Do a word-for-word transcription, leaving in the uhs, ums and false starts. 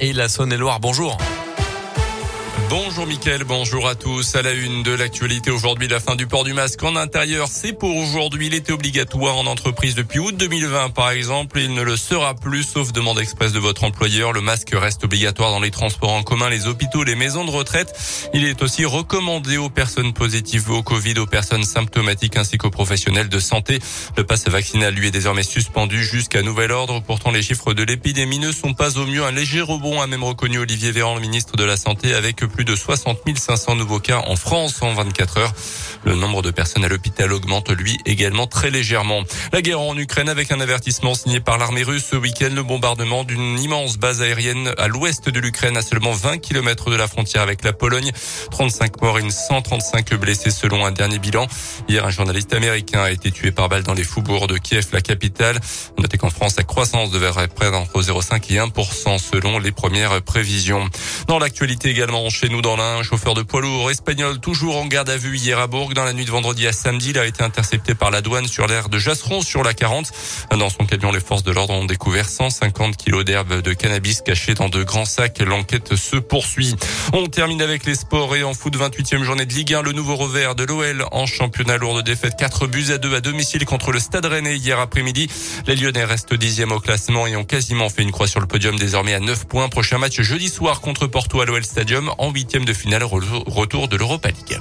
et la Saône-et-Loire. Bonjour. Bonjour Mickaël, bonjour à tous. À la une de l'actualité aujourd'hui, la fin du port du masque en intérieur, c'est pour aujourd'hui. Il était obligatoire en entreprise depuis août deux mille vingt par exemple. Il ne le sera plus sauf demande expresse de votre employeur. Le masque reste obligatoire dans les transports en commun, les hôpitaux, les maisons de retraite. Il est aussi recommandé aux personnes positives au Covid, aux personnes symptomatiques ainsi qu'aux professionnels de santé. Le passe vaccinal, lui, est désormais suspendu jusqu'à nouvel ordre. Pourtant, les chiffres de l'épidémie ne sont pas au mieux. Un léger rebond a même reconnu Olivier Véran, le ministre de la Santé, avec plus de soixante mille cinq cents nouveaux cas en France en vingt-quatre heures. Le nombre de personnes à l'hôpital augmente, lui, également très légèrement. La guerre en Ukraine avec un avertissement signé par l'armée russe ce week-end. Le bombardement d'une immense base aérienne à l'ouest de l'Ukraine, à seulement vingt kilomètres de la frontière avec la Pologne. trente-cinq morts et cent trente-cinq blessés selon un dernier bilan. Hier, un journaliste américain a été tué par balle dans les faubourgs de Kiev, la capitale. Notez qu'en France, la croissance devrait être près d'entre zéro virgule cinq et un pour cent selon les premières prévisions. Dans l'actualité également, on nous dans l'un, un chauffeur de poids lourd espagnol toujours en garde à vue hier à Bourg. Dans la nuit de vendredi à samedi, il a été intercepté par la douane sur l'aire de Jasseron sur la quarante. Dans son camion, les forces de l'ordre ont découvert cent cinquante kilos d'herbe de cannabis cachée dans de grands sacs. L'enquête se poursuit. On termine avec les sports et en foot, vingt-huitième journée de Ligue un. Le nouveau revers de l'O L en championnat, lourde défaite quatre buts à deux à domicile contre le Stade Rennais hier après-midi. Les Lyonnais restent dixième au classement et ont quasiment fait une croix sur le podium, désormais à neuf points. Prochain match jeudi soir contre Porto à l'O L Stadium en huitième de finale, retour de l'Europa League.